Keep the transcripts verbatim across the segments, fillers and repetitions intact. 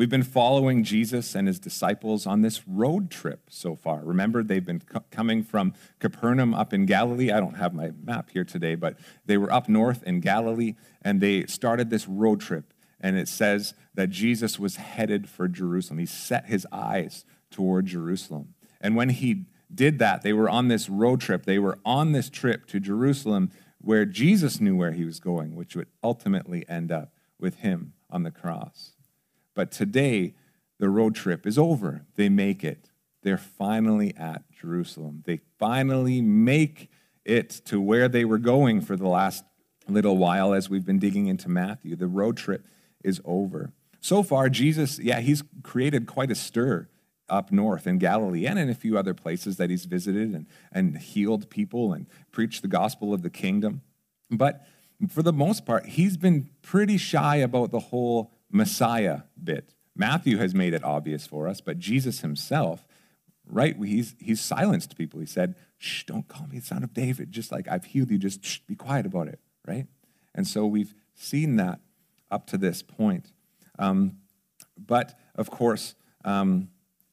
We've been following Jesus and his disciples on this road trip so far. Remember, they've been co- coming from Capernaum up in Galilee. I don't have my map here today, but they were up north in Galilee, and they started this road trip. And it says that Jesus was headed for Jerusalem. He set his eyes toward Jerusalem. And when he did that, they were on this road trip. They were on this trip to Jerusalem where Jesus knew where he was going, which would ultimately end up with him on the cross. But today, the road trip is over. They make it. They're finally at Jerusalem. They finally make it to where they were going for the last little while as we've been digging into Matthew. The road trip is over. So far, Jesus, yeah, he's created quite a stir up north in Galilee and in a few other places that he's visited and, and healed people and preached the gospel of the kingdom. But for the most part, he's been pretty shy about the whole Messiah bit. Matthew has made it obvious for us, but Jesus himself, right, he's he's silenced people. He said, shh, don't call me the son of David. Just like I've healed you, just shh, be quiet about it, right? And so we've seen that up to this point. Um, but, of course, um,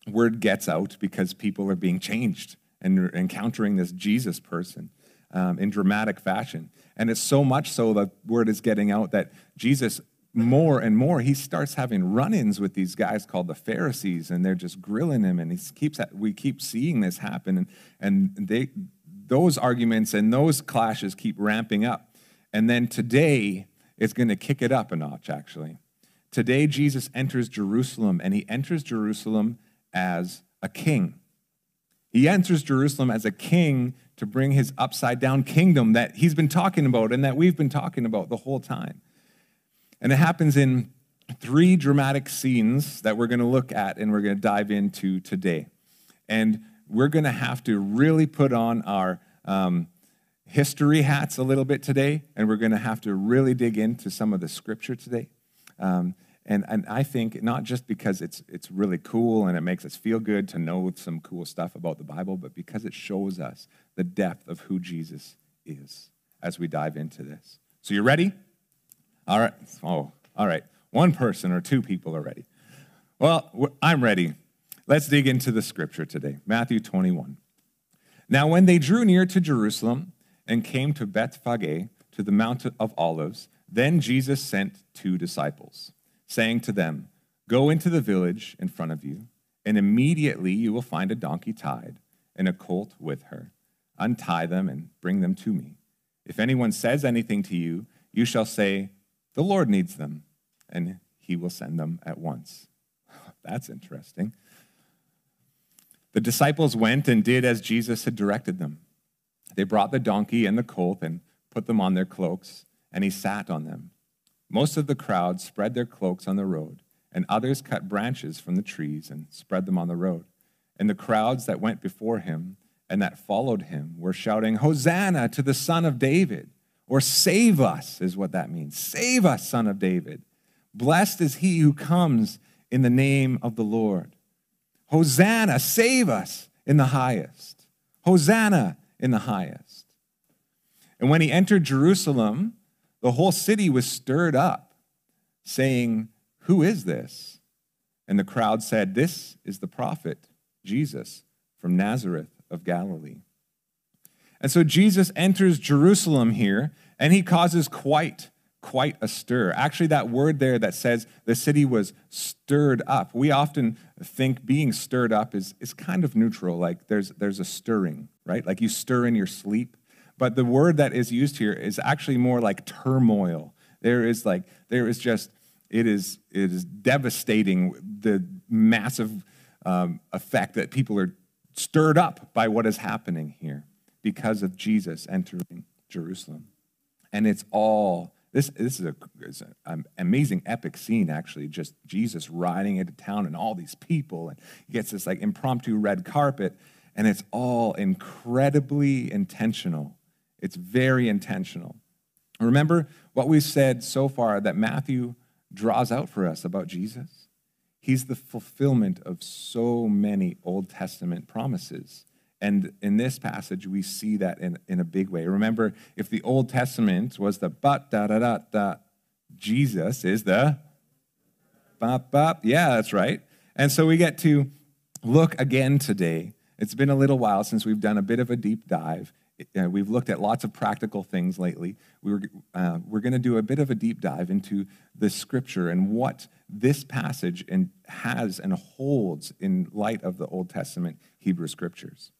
word gets out because people are being changed and encountering this Jesus person um, in dramatic fashion. And it's so much so that word is getting out that Jesus, more and more, he starts having run-ins with these guys called the Pharisees, and they're just grilling him, and he keeps we keep seeing this happen, and, and they those arguments and those clashes keep ramping up. And then today, it's going to kick it up a notch, actually. Today, Jesus enters Jerusalem, and he enters Jerusalem as a king. He enters Jerusalem as a king to bring his upside-down kingdom that he's been talking about and that we've been talking about the whole time. And it happens in three dramatic scenes that we're going to look at and we're going to dive into today. And we're going to have to really put on our um, history hats a little bit today, and we're going to have to really dig into some of the scripture today. Um, and, and I think not just because it's it's really cool and it makes us feel good to know some cool stuff about the Bible, but because it shows us the depth of who Jesus is as we dive into this. So you ready? All right. Oh, all right. One person or two people are ready. Well, I'm ready. Let's dig into the scripture today. Matthew twenty-one. Now, when they drew near to Jerusalem and came to Bethphage, to the Mount of Olives, then Jesus sent two disciples, saying to them, go into the village in front of you, and immediately you will find a donkey tied and a colt with her. Untie them and bring them to me. If anyone says anything to you, you shall say, the Lord needs them, and he will send them at once. That's interesting. The disciples went and did as Jesus had directed them. They brought the donkey and the colt and put them on their cloaks, and he sat on them. Most of the crowd spread their cloaks on the road, and others cut branches from the trees and spread them on the road. And the crowds that went before him and that followed him were shouting, Hosanna to the Son of David! Or save us is what that means. Save us, Son of David. Blessed is he who comes in the name of the Lord. Hosanna, save us in the highest. Hosanna in the highest. And when he entered Jerusalem, the whole city was stirred up, saying, who is this? And the crowd said, this is the prophet, Jesus, from Nazareth of Galilee. And so Jesus enters Jerusalem here, and he causes quite, quite a stir. Actually, that word there that says the city was stirred up, we often think being stirred up is, is kind of neutral, like there's, there's a stirring, right? Like you stir in your sleep. But the word that is used here is actually more like turmoil. There is like, there is just, it is, it is devastating, the massive um, effect that people are stirred up by what is happening here, because of Jesus entering Jerusalem. And it's all, this, this is a, it's an amazing epic scene, actually, just Jesus riding into town and all these people, and he gets this like impromptu red carpet, and it's all incredibly intentional. It's very intentional. Remember what we've said so far that Matthew draws out for us about Jesus? He's the fulfillment of so many Old Testament promises. And in this passage, we see that in, in a big way. Remember, if the Old Testament was the but, da, da, da, da, Jesus is the bop, bop. Yeah, that's right. And so we get to look again today. It's been a little while since we've done a bit of a deep dive. Uh, we've looked at lots of practical things lately. We were, uh, we're going to do a bit of a deep dive into the scripture and what this passage in, has and holds in light of the Old Testament Hebrew scriptures.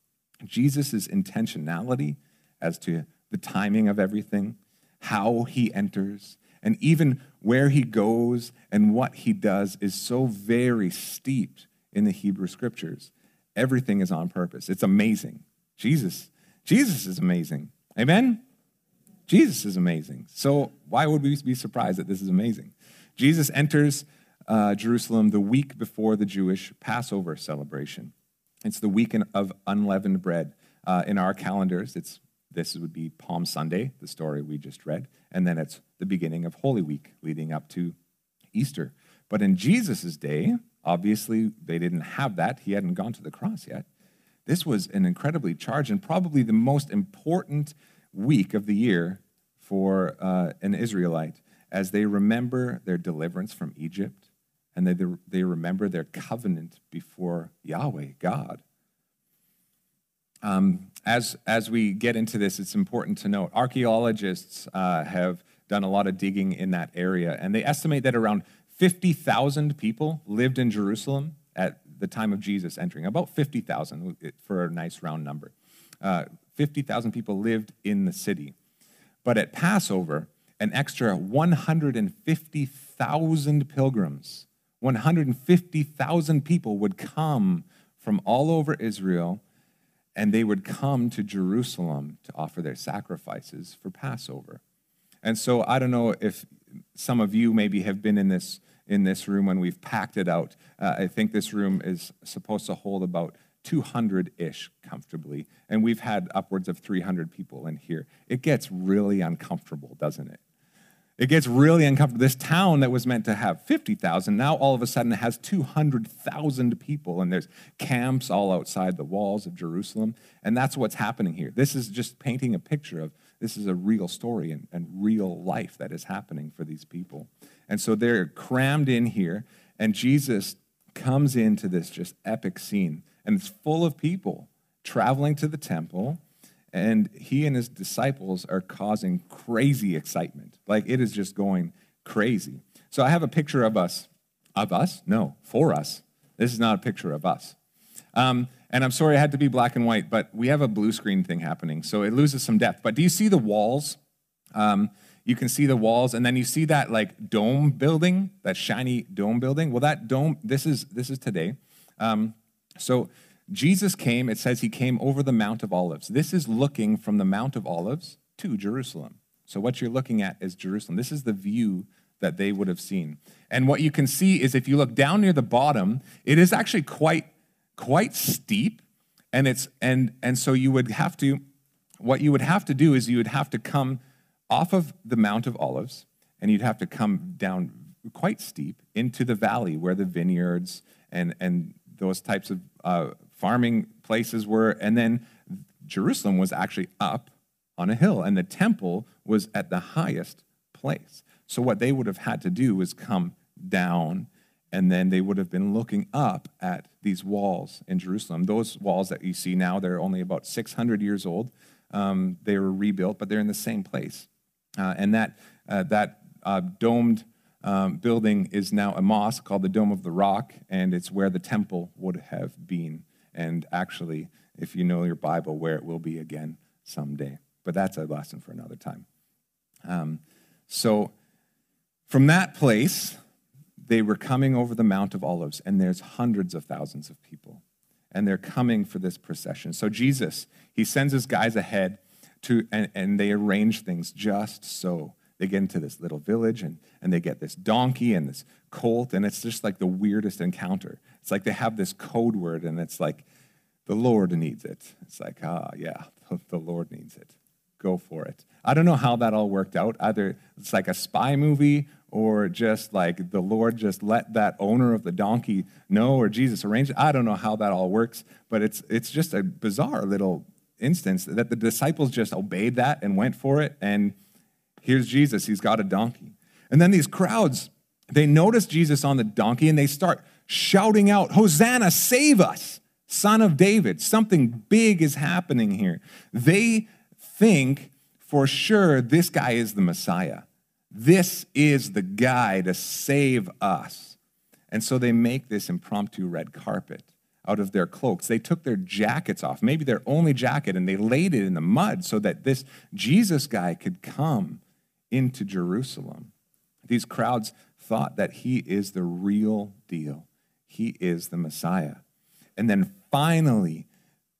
Jesus' intentionality as to the timing of everything, how he enters, and even where he goes and what he does is so very steeped in the Hebrew scriptures. Everything is on purpose. It's amazing. Jesus Jesus is amazing. Amen? Jesus is amazing. So why would we be surprised that this is amazing? Jesus enters uh, Jerusalem the week before the Jewish Passover celebration. It's the week of unleavened bread. Uh, in our calendars, it's this would be Palm Sunday, the story we just read, and then it's the beginning of Holy Week leading up to Easter. But in Jesus' day, obviously they didn't have that. He hadn't gone to the cross yet. This was an incredibly charged and probably the most important week of the year for uh, an Israelite as they remember their deliverance from Egypt and they, they remember their covenant before Yahweh, God. Um, as, as we get into this, it's important to note, archaeologists uh, have done a lot of digging in that area, and they estimate that around fifty thousand people lived in Jerusalem at the time of Jesus entering, about fifty thousand for a nice round number. Uh, fifty thousand people lived in the city. But at Passover, an extra one hundred fifty thousand pilgrims, one hundred fifty thousand people would come from all over Israel, and they would come to Jerusalem to offer their sacrifices for Passover. And so I don't know if some of you maybe have been in this in this room when we've packed it out. Uh, I think this room is supposed to hold about two hundred-ish comfortably, and we've had upwards of three hundred people in here. It gets really uncomfortable, doesn't it? It gets really uncomfortable. This town that was meant to have fifty thousand, now all of a sudden it has two hundred thousand people, and there's camps all outside the walls of Jerusalem, and that's what's happening here. This is just painting a picture of this is a real story and, and real life that is happening for these people. And so they're crammed in here, and Jesus comes into this just epic scene, and it's full of people traveling to the temple, and he and his disciples are causing crazy excitement. Like, it is just going crazy. So I have a picture of us. Of us? No, for us. This is not a picture of us. Um, and I'm sorry I had to be black and white, but we have a blue screen thing happening, so it loses some depth. But do you see the walls? Um, You can see the walls, and then you see that like dome building, that shiny dome building. Well, that dome, this is this is today. Um, so Jesus came, it says he came over the Mount of Olives. This is looking from the Mount of Olives to Jerusalem. So what you're looking at is Jerusalem. This is the view that they would have seen. And what you can see is if you look down near the bottom, it is actually quite quite steep, and it's and and so you would have to, what you would have to do is you would have to come off of the Mount of Olives, and you'd have to come down quite steep into the valley where the vineyards and, and those types of uh, farming places were. And then Jerusalem was actually up on a hill, and the temple was at the highest place. So what they would have had to do was come down, and then they would have been looking up at these walls in Jerusalem. Those walls that you see now, they're only about six hundred years old. Um, they were rebuilt, but they're in the same place. Uh, and that uh, that uh, domed um, building is now a mosque called the Dome of the Rock, and it's where the temple would have been. And actually, if you know your Bible, where it will be again someday. But that's a lesson for another time. Um, so from that place, they were coming over the Mount of Olives, and there's hundreds of thousands of people. And they're coming for this procession. So Jesus, he sends his guys ahead, to, and, and they arrange things just so. They get into this little village, and, and they get this donkey and this colt, and it's just like the weirdest encounter. It's like they have this code word, and it's like, the Lord needs it. It's like, ah, yeah, the Lord needs it. Go for it. I don't know how that all worked out. Either it's like a spy movie, or just like the Lord just let that owner of the donkey know, or Jesus arranged it. I don't know how that all works, but it's it's just a bizarre little instance that the disciples just obeyed that and went for it, and here's Jesus, he's got a donkey. And then these crowds They notice Jesus on the donkey and they start shouting out, "Hosanna, save us, Son of David." Something big is happening here. They think for sure this guy is the Messiah. This is the guy to save us. And so they make this impromptu red carpet out of their cloaks. They took their jackets off, maybe their only jacket, and they laid it in the mud so that this Jesus guy could come into Jerusalem. These crowds thought that he is the real deal. He is the Messiah. And then finally,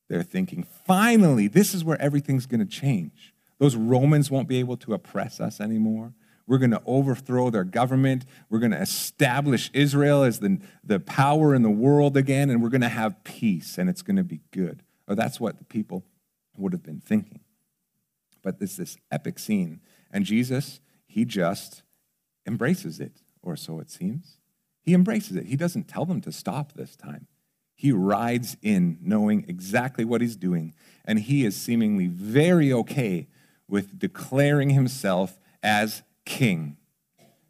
they're thinking, finally, this is where everything's going to change. Those Romans won't be able to oppress us anymore. We're going to overthrow their government. We're going to establish Israel as the, the power in the world again, and we're going to have peace, and it's going to be good. Or that's what the people would have been thinking. But there's this epic scene, and Jesus, he just embraces it, or so it seems. He embraces it. He doesn't tell them to stop this time. He rides in knowing exactly what he's doing, and he is seemingly very okay with declaring himself as King.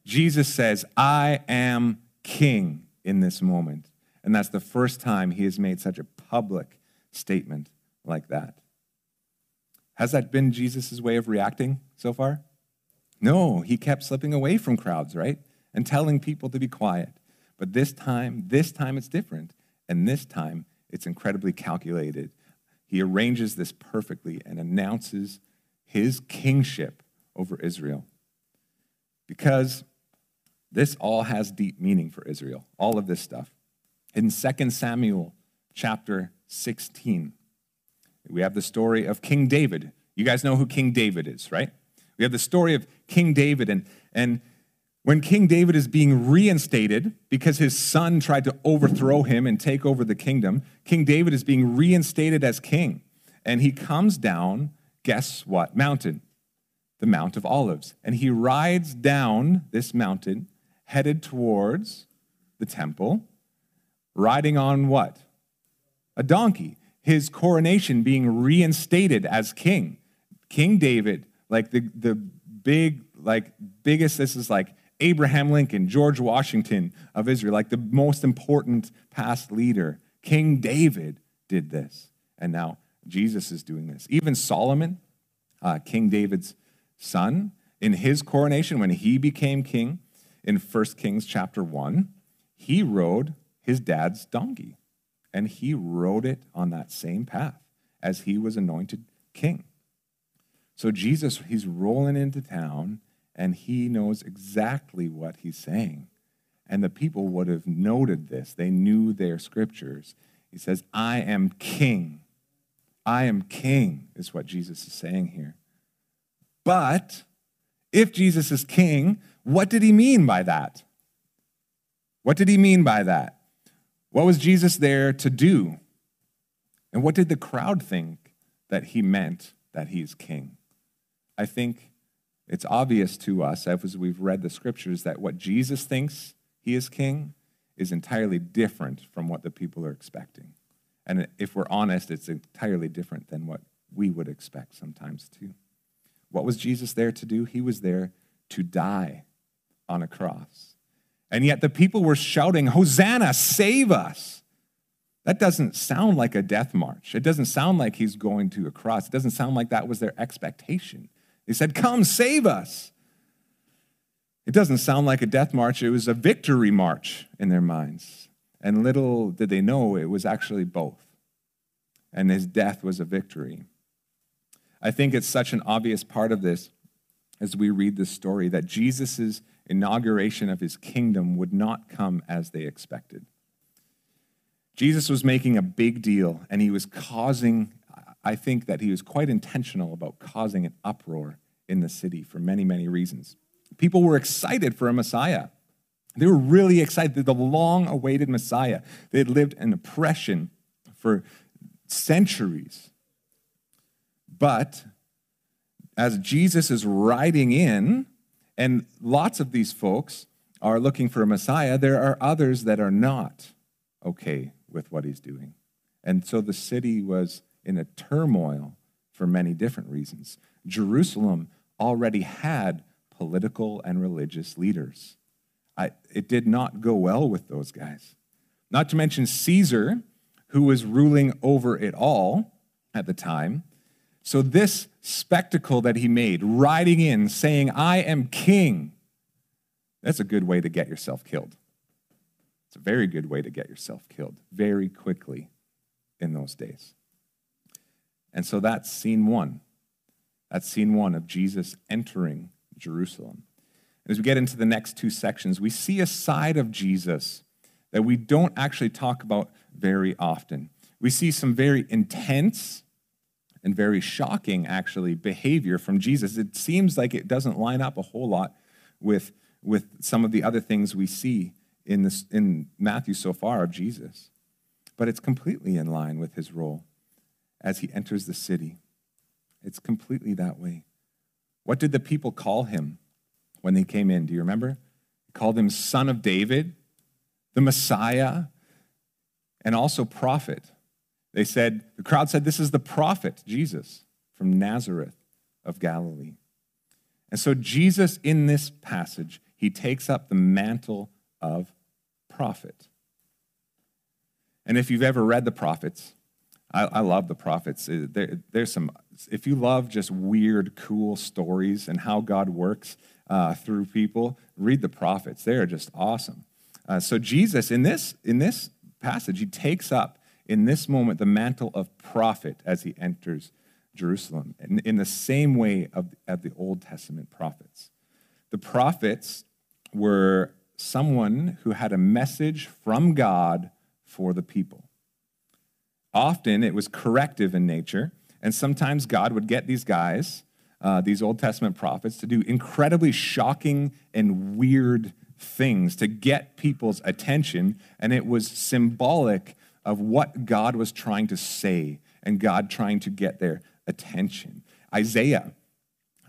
Jesus says, "I am king" in this moment. And that's the first time he has made such a public statement like that. Has that been Jesus' way of reacting so far? No, he kept slipping away from crowds, right? And telling people to be quiet. But this time, this time it's different. And this time it's incredibly calculated. He arranges this perfectly and announces his kingship over Israel. Because this all has deep meaning for Israel, all of this stuff. In Second Samuel chapter sixteen, we have the story of King David. You guys know who King David is, right? We have the story of King David, and, and when King David is being reinstated, because his son tried to overthrow him and take over the kingdom, King David is being reinstated as king, and he comes down, guess what mountain? The Mount of Olives. And he rides down this mountain, headed towards the temple, riding on what? A donkey. His coronation being reinstated as king. King David, like the, the big, like biggest, this is like Abraham Lincoln, George Washington of Israel, like the most important past leader. King David did this. And now Jesus is doing this. Even Solomon, uh, King David's son, in his coronation, when he became king, in First Kings chapter one, he rode his dad's donkey, and he rode it on that same path as he was anointed king. So Jesus, he's rolling into town, and he knows exactly what he's saying. And the people would have noted this. They knew their scriptures. He says, "I am king." I am king is what Jesus is saying here. But if Jesus is king, what did he mean by that? What did he mean by that? What was Jesus there to do? And what did the crowd think that he meant that he's king? I think it's obvious to us, as we've read the scriptures, that what Jesus thinks he is king is entirely different from what the people are expecting. And if we're honest, it's entirely different than what we would expect sometimes too. What was Jesus there to do? He was there to die on a cross. And yet the people were shouting, "Hosanna, save us." That doesn't sound like a death march. It doesn't sound like he's going to a cross. It doesn't sound like that was their expectation. They said, "Come, save us." It doesn't sound like a death march. It was a victory march in their minds. And little did they know it was actually both. And his death was a victory. I think it's such an obvious part of this as we read this story that Jesus' inauguration of his kingdom would not come as they expected. Jesus was making a big deal, and he was causing, I think that he was quite intentional about causing an uproar in the city for many, many reasons. People were excited for a Messiah. They were really excited. The long-awaited Messiah. They had lived in oppression for centuries. But as Jesus is riding in, and lots of these folks are looking for a Messiah, there are others that are not okay with what he's doing. And so the city was in a turmoil for many different reasons. Jerusalem already had political and religious leaders. I, it did not go well with those guys. Not to mention Caesar, who was ruling over it all at the time. So this spectacle that he made, riding in, saying, I am king, that's a good way to get yourself killed. It's a very good way to get yourself killed very quickly in those days. And so that's scene one. That's scene one of Jesus entering Jerusalem. As we get into the next two sections, we see a side of Jesus that we don't actually talk about very often. We see some very intense and very shocking, actually, behavior from Jesus. It seems like it doesn't line up a whole lot with, with some of the other things we see in, this, in Matthew so far of Jesus. But it's completely in line with his role as he enters the city. It's completely that way. What did the people call him when they came in? Do you remember? They called him Son of David, the Messiah, and also prophet. They said, the crowd said, this is the prophet, Jesus, from Nazareth of Galilee. And so Jesus, in this passage, he takes up the mantle of prophet. And if you've ever read the prophets, I, I love the prophets. There, there's some, if you love just weird, cool stories and how God works uh, through people, read the prophets. They are just awesome. Uh, so Jesus, in this, in this passage, he takes up, in this moment, the mantle of prophet as he enters Jerusalem, in, in the same way of, of the Old Testament prophets. The prophets were someone who had a message from God for the people. Often, it was corrective in nature, and sometimes God would get these guys, uh, these Old Testament prophets, to do incredibly shocking and weird things to get people's attention, and it was symbolic of what God was trying to say and God trying to get their attention. Isaiah,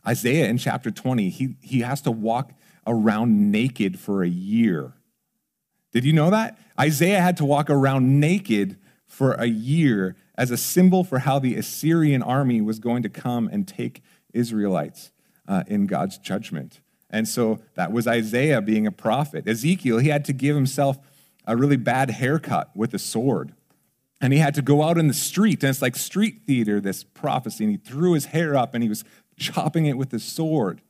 Isaiah in chapter twenty, he, he has to walk around naked for a year. Did you know that? Isaiah had to walk around naked for a year as a symbol for how the Assyrian army was going to come and take Israelites uh, in God's judgment. And so that was Isaiah being a prophet. Ezekiel, he had to give himself a really bad haircut with a sword. And he had to go out in the street, and it's like street theater, this prophecy, and he threw his hair up, and he was chopping it with his sword.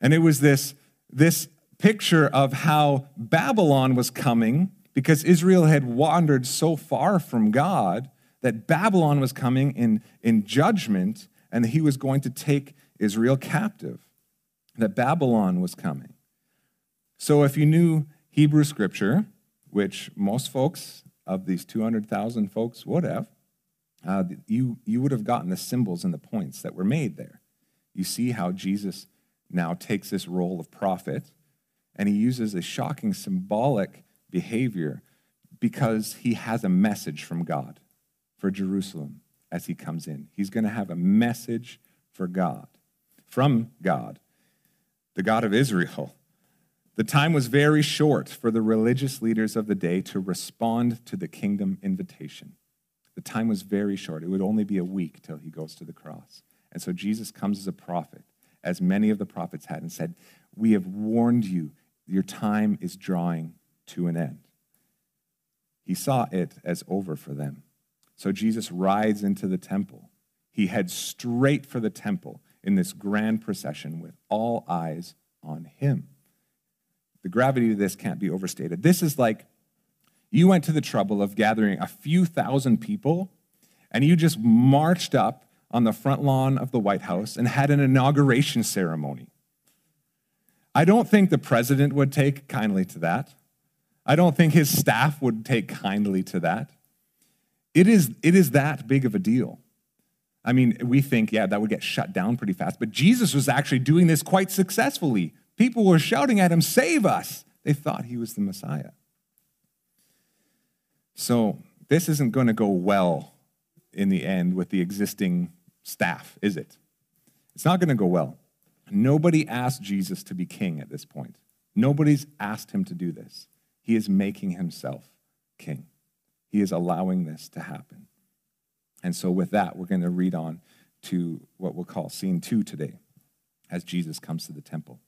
And it was this, this picture of how Babylon was coming, because Israel had wandered so far from God that Babylon was coming in, in judgment, and he was going to take Israel captive, that Babylon was coming. So if you knew Hebrew scripture, which most folks of these two hundred thousand folks would have, uh, you, you would have gotten the symbols and the points that were made there. You see how Jesus now takes this role of prophet, and he uses a shocking symbolic behavior because he has a message from God for Jerusalem as he comes in. He's going to have a message for God, from God, the God of Israel. The time was very short for the religious leaders of the day to respond to the kingdom invitation. The time was very short. It would only be a week till he goes to the cross. And so Jesus comes as a prophet, as many of the prophets had, and said, we have warned you, your time is drawing to an end. He saw it as over for them. So Jesus rides into the temple. He heads straight for the temple in this grand procession with all eyes on him. The gravity of this can't be overstated. This is like you went to the trouble of gathering a few thousand people, and you just marched up on the front lawn of the White House and had an inauguration ceremony. I don't think the president would take kindly to that. I don't think his staff would take kindly to that. It is, it is that big of a deal. I mean, we think, yeah, that would get shut down pretty fast, but Jesus was actually doing this quite successfully. People were shouting at him, save us. They thought he was the Messiah. So this isn't going to go well in the end with the existing staff, is it? It's not going to go well. Nobody asked Jesus to be king at this point. Nobody's asked him to do this. He is making himself king. He is allowing this to happen. And so with that, we're going to read on to what we'll call scene two today as Jesus comes to the temple.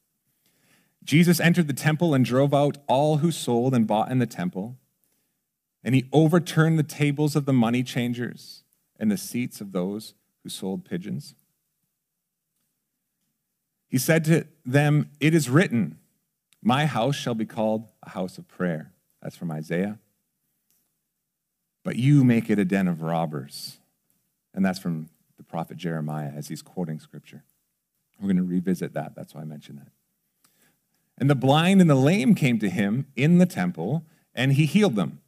Jesus entered the temple and drove out all who sold and bought in the temple, and he overturned the tables of the money changers and the seats of those who sold pigeons. He said to them, "It is written, my house shall be called a house of prayer." That's from Isaiah. "But you make it a den of robbers." And that's from the prophet Jeremiah as he's quoting scripture. We're going to revisit that. That's why I mentioned that. And the blind and the lame came to him in the temple, and he healed them.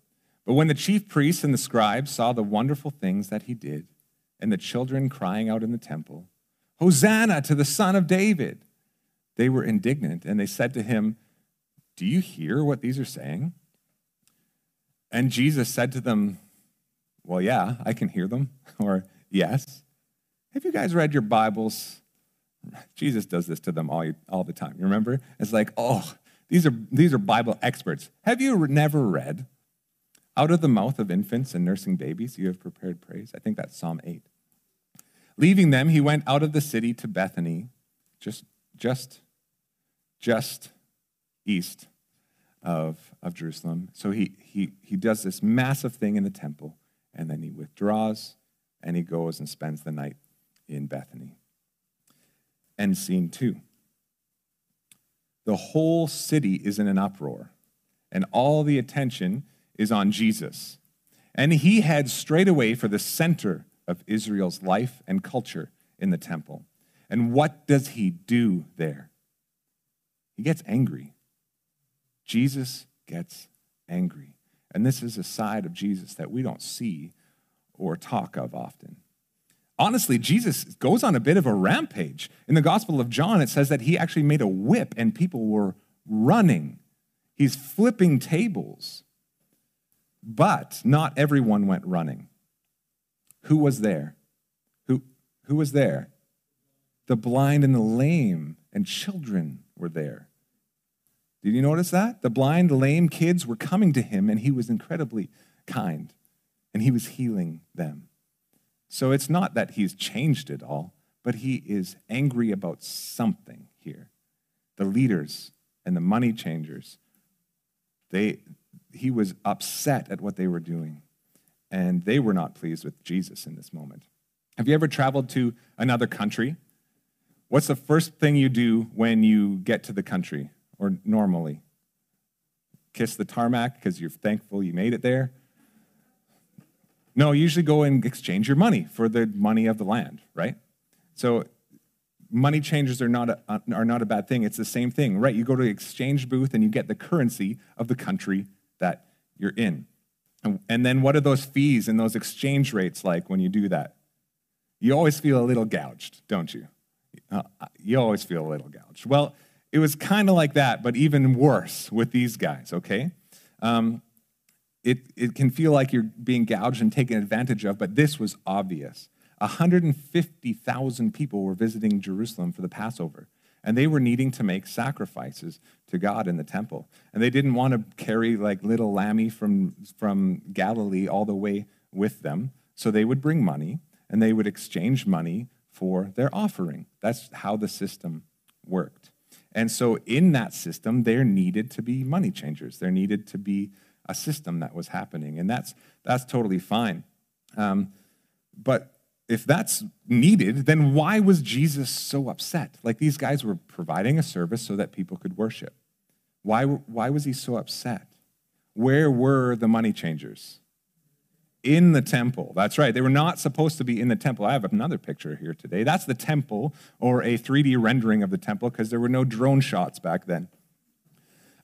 But when the chief priests and the scribes saw the wonderful things that he did, and the children crying out in the temple, "Hosanna to the Son of David," they were indignant, and they said to him, "Do you hear what these are saying?" And Jesus said to them, "Well, yeah, I can hear them," or "Yes. Have you guys read your Bibles?" Jesus does this to them all, all the time. You remember? It's like, oh, these are, these are Bible experts. "Have you never read? Out of the mouth of infants and nursing babies, you have prepared praise." I think that's Psalm eight. Leaving them, he went out of the city to Bethany, just just, just east of, of Jerusalem. So he, he, he does this massive thing in the temple, and then he withdraws, and he goes and spends the night in Bethany. And scene two. The whole city is in an uproar, and all the attention is on Jesus. And he heads straight away for the center of Israel's life and culture in the temple. And what does he do there? He gets angry. Jesus gets angry. And this is a side of Jesus that we don't see or talk of often. Honestly, Jesus goes on a bit of a rampage. In the Gospel of John, it says that he actually made a whip and people were running. He's flipping tables. But not everyone went running. Who was there? Who, who was there? The blind and the lame and children were there. Did you notice that? The blind, lame kids were coming to him, and he was incredibly kind, and he was healing them. So it's not that he's changed it all, but he is angry about something here. The leaders and the money changers, they, he was upset at what they were doing, and they were not pleased with Jesus in this moment. Have you ever traveled to another country? What's the first thing you do when you get to the country, or normally? Kiss the tarmac because you're thankful you made it there? No, you usually go and exchange your money for the money of the land, right? So money changers are not a, are not a bad thing. It's the same thing, right? You go to the exchange booth and you get the currency of the country that you're in. And, and then what are those fees and those exchange rates like when you do that? You always feel a little gouged, don't you? Uh, you always feel a little gouged. Well, it was kind of like that, but even worse with these guys, okay? Um, it, it can feel like you're being gouged and taken advantage of, but this was obvious. one hundred fifty thousand people were visiting Jerusalem for the Passover, and they were needing to make sacrifices to God in the temple. And they didn't want to carry like little Lammy from, from Galilee all the way with them, so they would bring money, and they would exchange money for their offering. That's how the system worked. And so in that system, there needed to be money changers. There needed to be a system that was happening, and that's that's totally fine. Um, but if that's needed, then why was Jesus so upset? Like, these guys were providing a service so that people could worship. Why, why was he so upset? Where were the money changers? In the temple. That's right. They were not supposed to be in the temple. I have another picture here today. That's the temple, or a three D rendering of the temple, because there were no drone shots back then.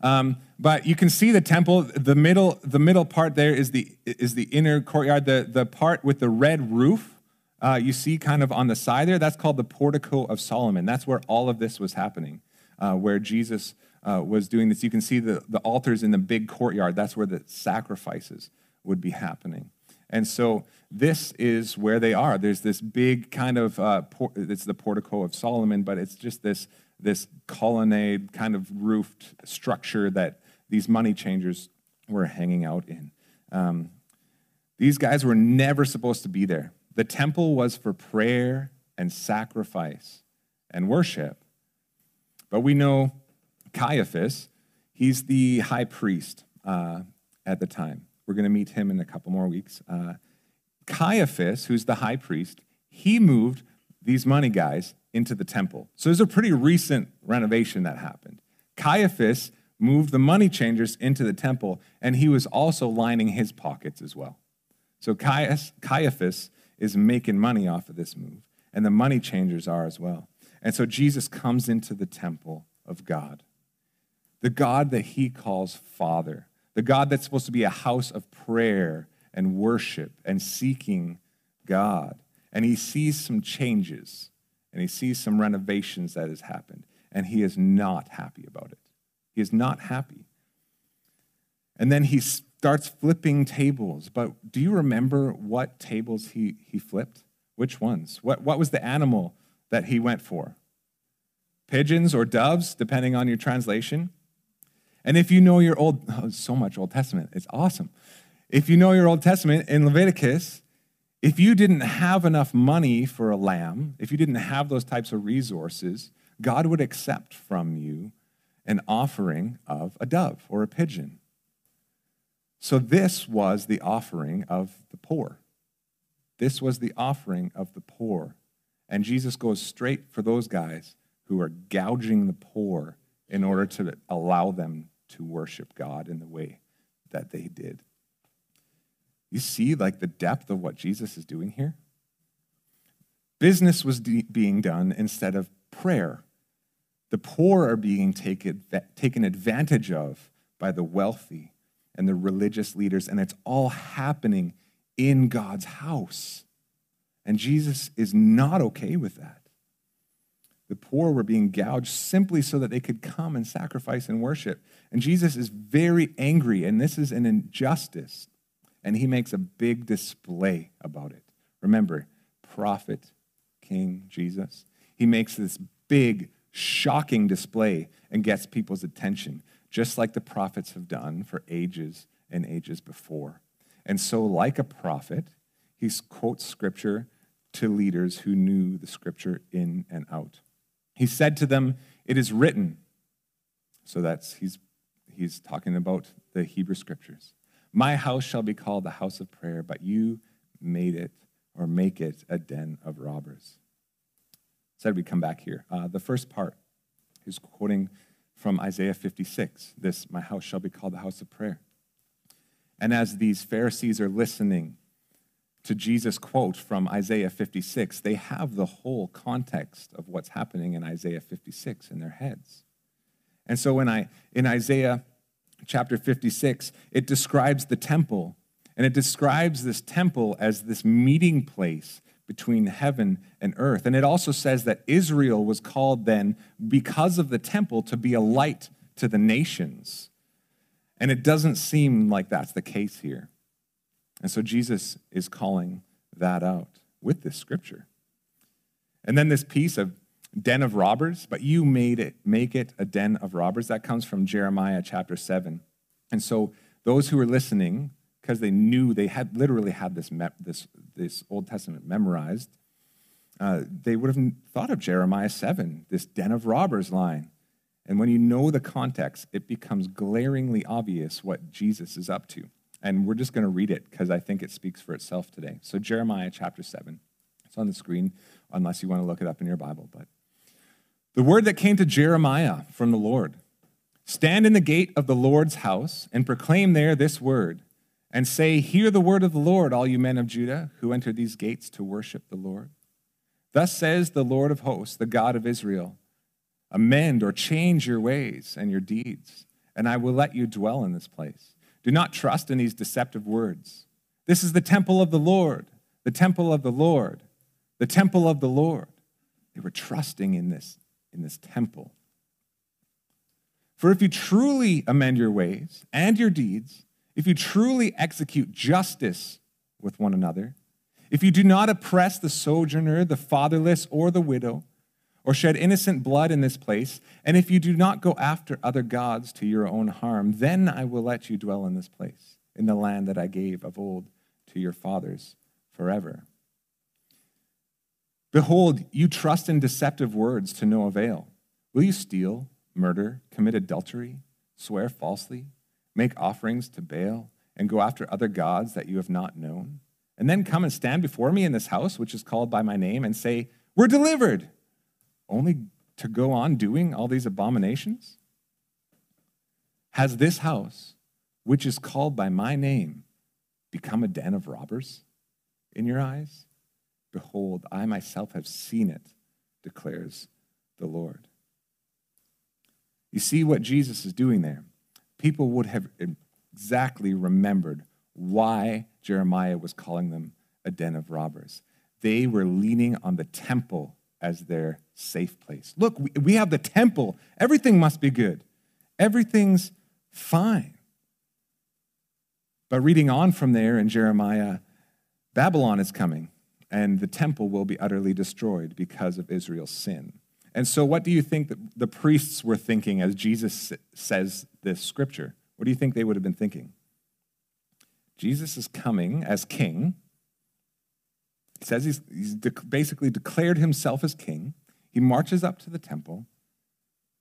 Um, but you can see the temple. The middle, the middle part there is the is the inner courtyard. The, the part with the red roof uh, you see kind of on the side there, that's called the portico of Solomon. That's where all of this was happening, uh, where Jesus uh, was doing this. You can see the, the altars in the big courtyard. That's where the sacrifices would be happening. And so this is where they are. There's this big kind of, uh, por- it's the portico of Solomon, but it's just this, this colonnade kind of roofed structure that these money changers were hanging out in. Um, these guys were never supposed to be there. The temple was for prayer and sacrifice and worship. But we know Caiaphas, he's the high priest uh, at the time. We're going to meet him in a couple more weeks. Uh, Caiaphas, who's the high priest, he moved these money guys into the temple. So there's a pretty recent renovation that happened. Caiaphas moved the money changers into the temple, and he was also lining his pockets as well. So Caiaphas is making money off of this move, and the money changers are as well. And so Jesus comes into the temple of God, the God that he calls Father, the God that's supposed to be a house of prayer and worship and seeking God. And he sees some changes, and he sees some renovations that has happened, and he is not happy about it. He is not happy. And then he starts flipping tables. But do you remember what tables he, he flipped? Which ones? What, what was the animal that he went for? Pigeons or doves, depending on your translation. And if you know your Old, oh, so much Old Testament, it's awesome. If you know your Old Testament, in Leviticus, if you didn't have enough money for a lamb, if you didn't have those types of resources, God would accept from you an offering of a dove or a pigeon. So this was the offering of the poor. This was the offering of the poor. And Jesus goes straight for those guys who are gouging the poor in order to allow them to worship God in the way that they did. You see, like, the depth of what Jesus is doing here? Business was de- being done instead of prayer. The poor are being taken, taken advantage of by the wealthy and the religious leaders, and it's all happening in God's house. And Jesus is not okay with that. The poor were being gouged simply so that they could come and sacrifice and worship. And Jesus is very angry, and this is an injustice, and he makes a big display about it. Remember, prophet, King Jesus, he makes this big shocking display and gets people's attention, just like the prophets have done for ages and ages before. And so, like a prophet, he quotes scripture to leaders who knew the scripture in and out. He said to them, "It is written." So that's he's he's talking about the Hebrew scriptures. "My house shall be called the house of prayer, but you made it or make it a den of robbers." Said we come back here. Uh, the first part is quoting from Isaiah fifty-six. This, "My house shall be called the house of prayer." And as these Pharisees are listening to Jesus' quote from Isaiah fifty-six, they have the whole context of what's happening in Isaiah fifty-six in their heads. And so when I in Isaiah chapter fifty-six, it describes the temple, and it describes this temple as this meeting place between heaven and earth. And it also says that Israel was called then, because of the temple, to be a light to the nations. And it doesn't seem like that's the case here. And so Jesus is calling that out with this scripture. And then this piece of den of robbers, but you made it, make it a den of robbers, that comes from Jeremiah chapter seven. And so those who are listening, because they knew, they had literally had this me- this this Old Testament memorized, uh, they would have thought of Jeremiah seven, this den of robbers line. And when you know the context, it becomes glaringly obvious what Jesus is up to. And we're just going to read it because I think it speaks for itself today. So Jeremiah chapter seven, it's on the screen unless you want to look it up in your Bible. But the word that came to Jeremiah from the Lord: "Stand in the gate of the Lord's house and proclaim there this word, and say, 'Hear the word of the Lord, all you men of Judah who enter these gates to worship the Lord. Thus says the Lord of hosts, the God of Israel, amend or change your ways and your deeds, and I will let you dwell in this place. Do not trust in these deceptive words. This is the temple of the Lord, the temple of the Lord, the temple of the Lord." They were trusting in this, in this temple. "For if you truly amend your ways and your deeds, if you truly execute justice with one another, if you do not oppress the sojourner, the fatherless, or the widow, or shed innocent blood in this place, and if you do not go after other gods to your own harm, then I will let you dwell in this place, in the land that I gave of old to your fathers forever. Behold, you trust in deceptive words to no avail. Will you steal murder, commit adultery, swear falsely, make offerings to Baal, and go after other gods that you have not known, and then come and stand before me in this house, which is called by my name, and say, we're delivered, only to go on doing all these abominations? Has this house, which is called by my name, become a den of robbers in your eyes? Behold, I myself have seen it, declares the Lord. You see what Jesus is doing there. People would have exactly remembered why Jeremiah was calling them a den of robbers. They were leaning on the temple as their safe place. Look, we have the temple. Everything must be good. Everything's fine. But reading on from there in Jeremiah, Babylon is coming, and the temple will be utterly destroyed because of Israel's sin. And so what do you think that the priests were thinking as Jesus says this scripture? What do you think they would have been thinking? Jesus is coming as king. He says he's, he's de- basically declared himself as king. He marches up to the temple,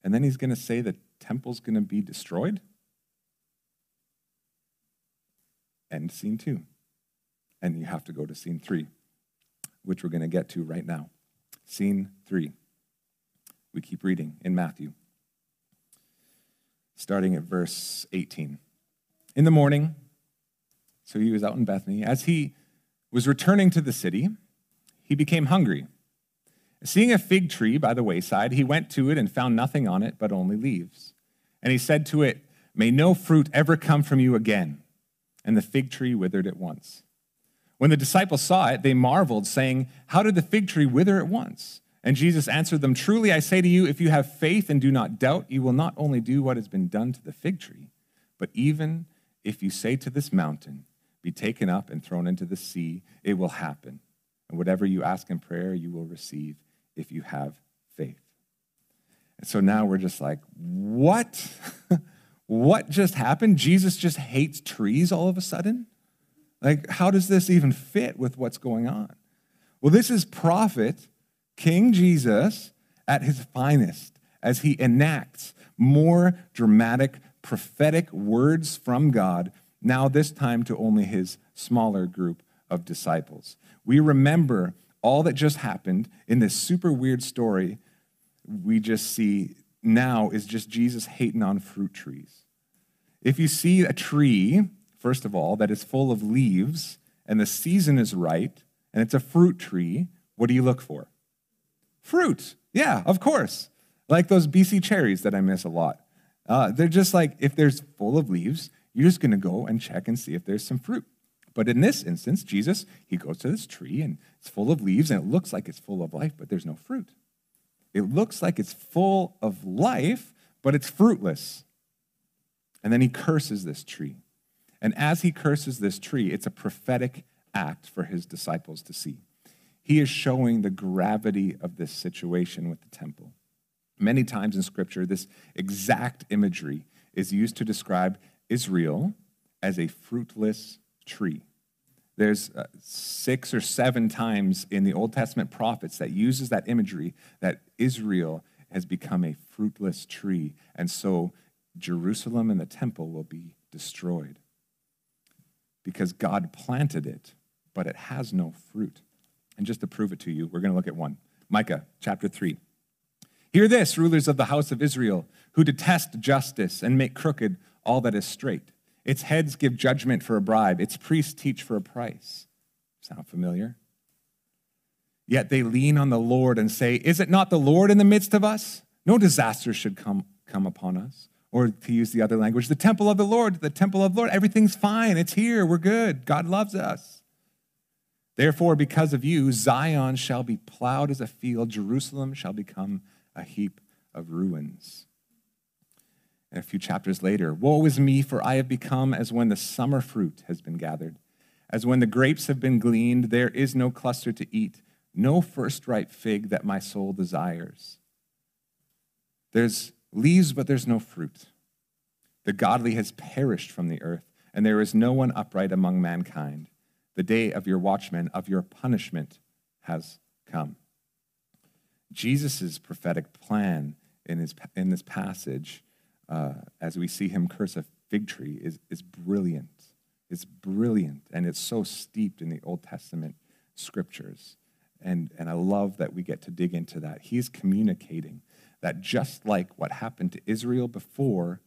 and then he's going to say the temple's going to be destroyed. End scene two. And you have to go to scene three, which we're going to get to right now. Scene three. We keep reading in Matthew, starting at verse eighteen. In the morning, so he was out in Bethany, as he was returning to the city, he became hungry. Seeing a fig tree by the wayside, he went to it and found nothing on it but only leaves. And he said to it, may no fruit ever come from you again. And the fig tree withered at once. When the disciples saw it, they marveled, saying, how did the fig tree wither at once? And Jesus answered them, truly I say to you, if you have faith and do not doubt, you will not only do what has been done to the fig tree, but even if you say to this mountain, be taken up and thrown into the sea, it will happen. And whatever you ask in prayer, you will receive if you have faith. And so now we're just like, what? What just happened? Jesus just hates trees all of a sudden? Like, how does this even fit with what's going on? Well, this is prophet King Jesus at his finest as he enacts more dramatic prophetic words from God, now this time to only his smaller group of disciples. We remember all that just happened in this super weird story we just see now is just Jesus hating on fruit trees. If you see a tree, first of all, that is full of leaves and the season is right and it's a fruit tree, what do you look for? Fruit, yeah, of course. Like those B C cherries that I miss a lot. Uh, they're just like, if there's full of leaves, you're just going to go and check and see if there's some fruit. But in this instance, Jesus, he goes to this tree, and it's full of leaves, and it looks like it's full of life, but there's no fruit. It looks like it's full of life, but it's fruitless. And then he curses this tree. And as he curses this tree, it's a prophetic act for his disciples to see. He is showing the gravity of this situation with the temple. Many times in Scripture, this exact imagery is used to describe Israel as a fruitless tree. There's uh, six or seven times in the Old Testament prophets that uses that imagery that Israel has become a fruitless tree, and so Jerusalem and the temple will be destroyed because God planted it, but it has no fruit. And just to prove it to you, we're going to look at one. Micah chapter three. Hear this, rulers of the house of Israel, who detest justice and make crooked all that is straight. Its heads give judgment for a bribe. Its priests teach for a price. Sound familiar? Yet they lean on the Lord and say, is it not the Lord in the midst of us? No disaster should come, come upon us. Or to use the other language, the temple of the Lord, the temple of the Lord. Everything's fine. It's here. We're good. God loves us. Therefore, because of you, Zion shall be plowed as a field. Jerusalem shall become a heap of ruins. And a few chapters later, woe is me, for I have become as when the summer fruit has been gathered, as when the grapes have been gleaned, there is no cluster to eat, no first-ripe fig that my soul desires. There's leaves, but there's no fruit. The godly has perished from the earth, and there is no one upright among mankind. The day of your watchmen, of your punishment, has come. Jesus' prophetic plan in his in this passage uh, as we see him curse a fig tree is, is brilliant. It's brilliant, and it's so steeped in the Old Testament scriptures. And, and I love that we get to dig into that. He's communicating that just like what happened to Israel before,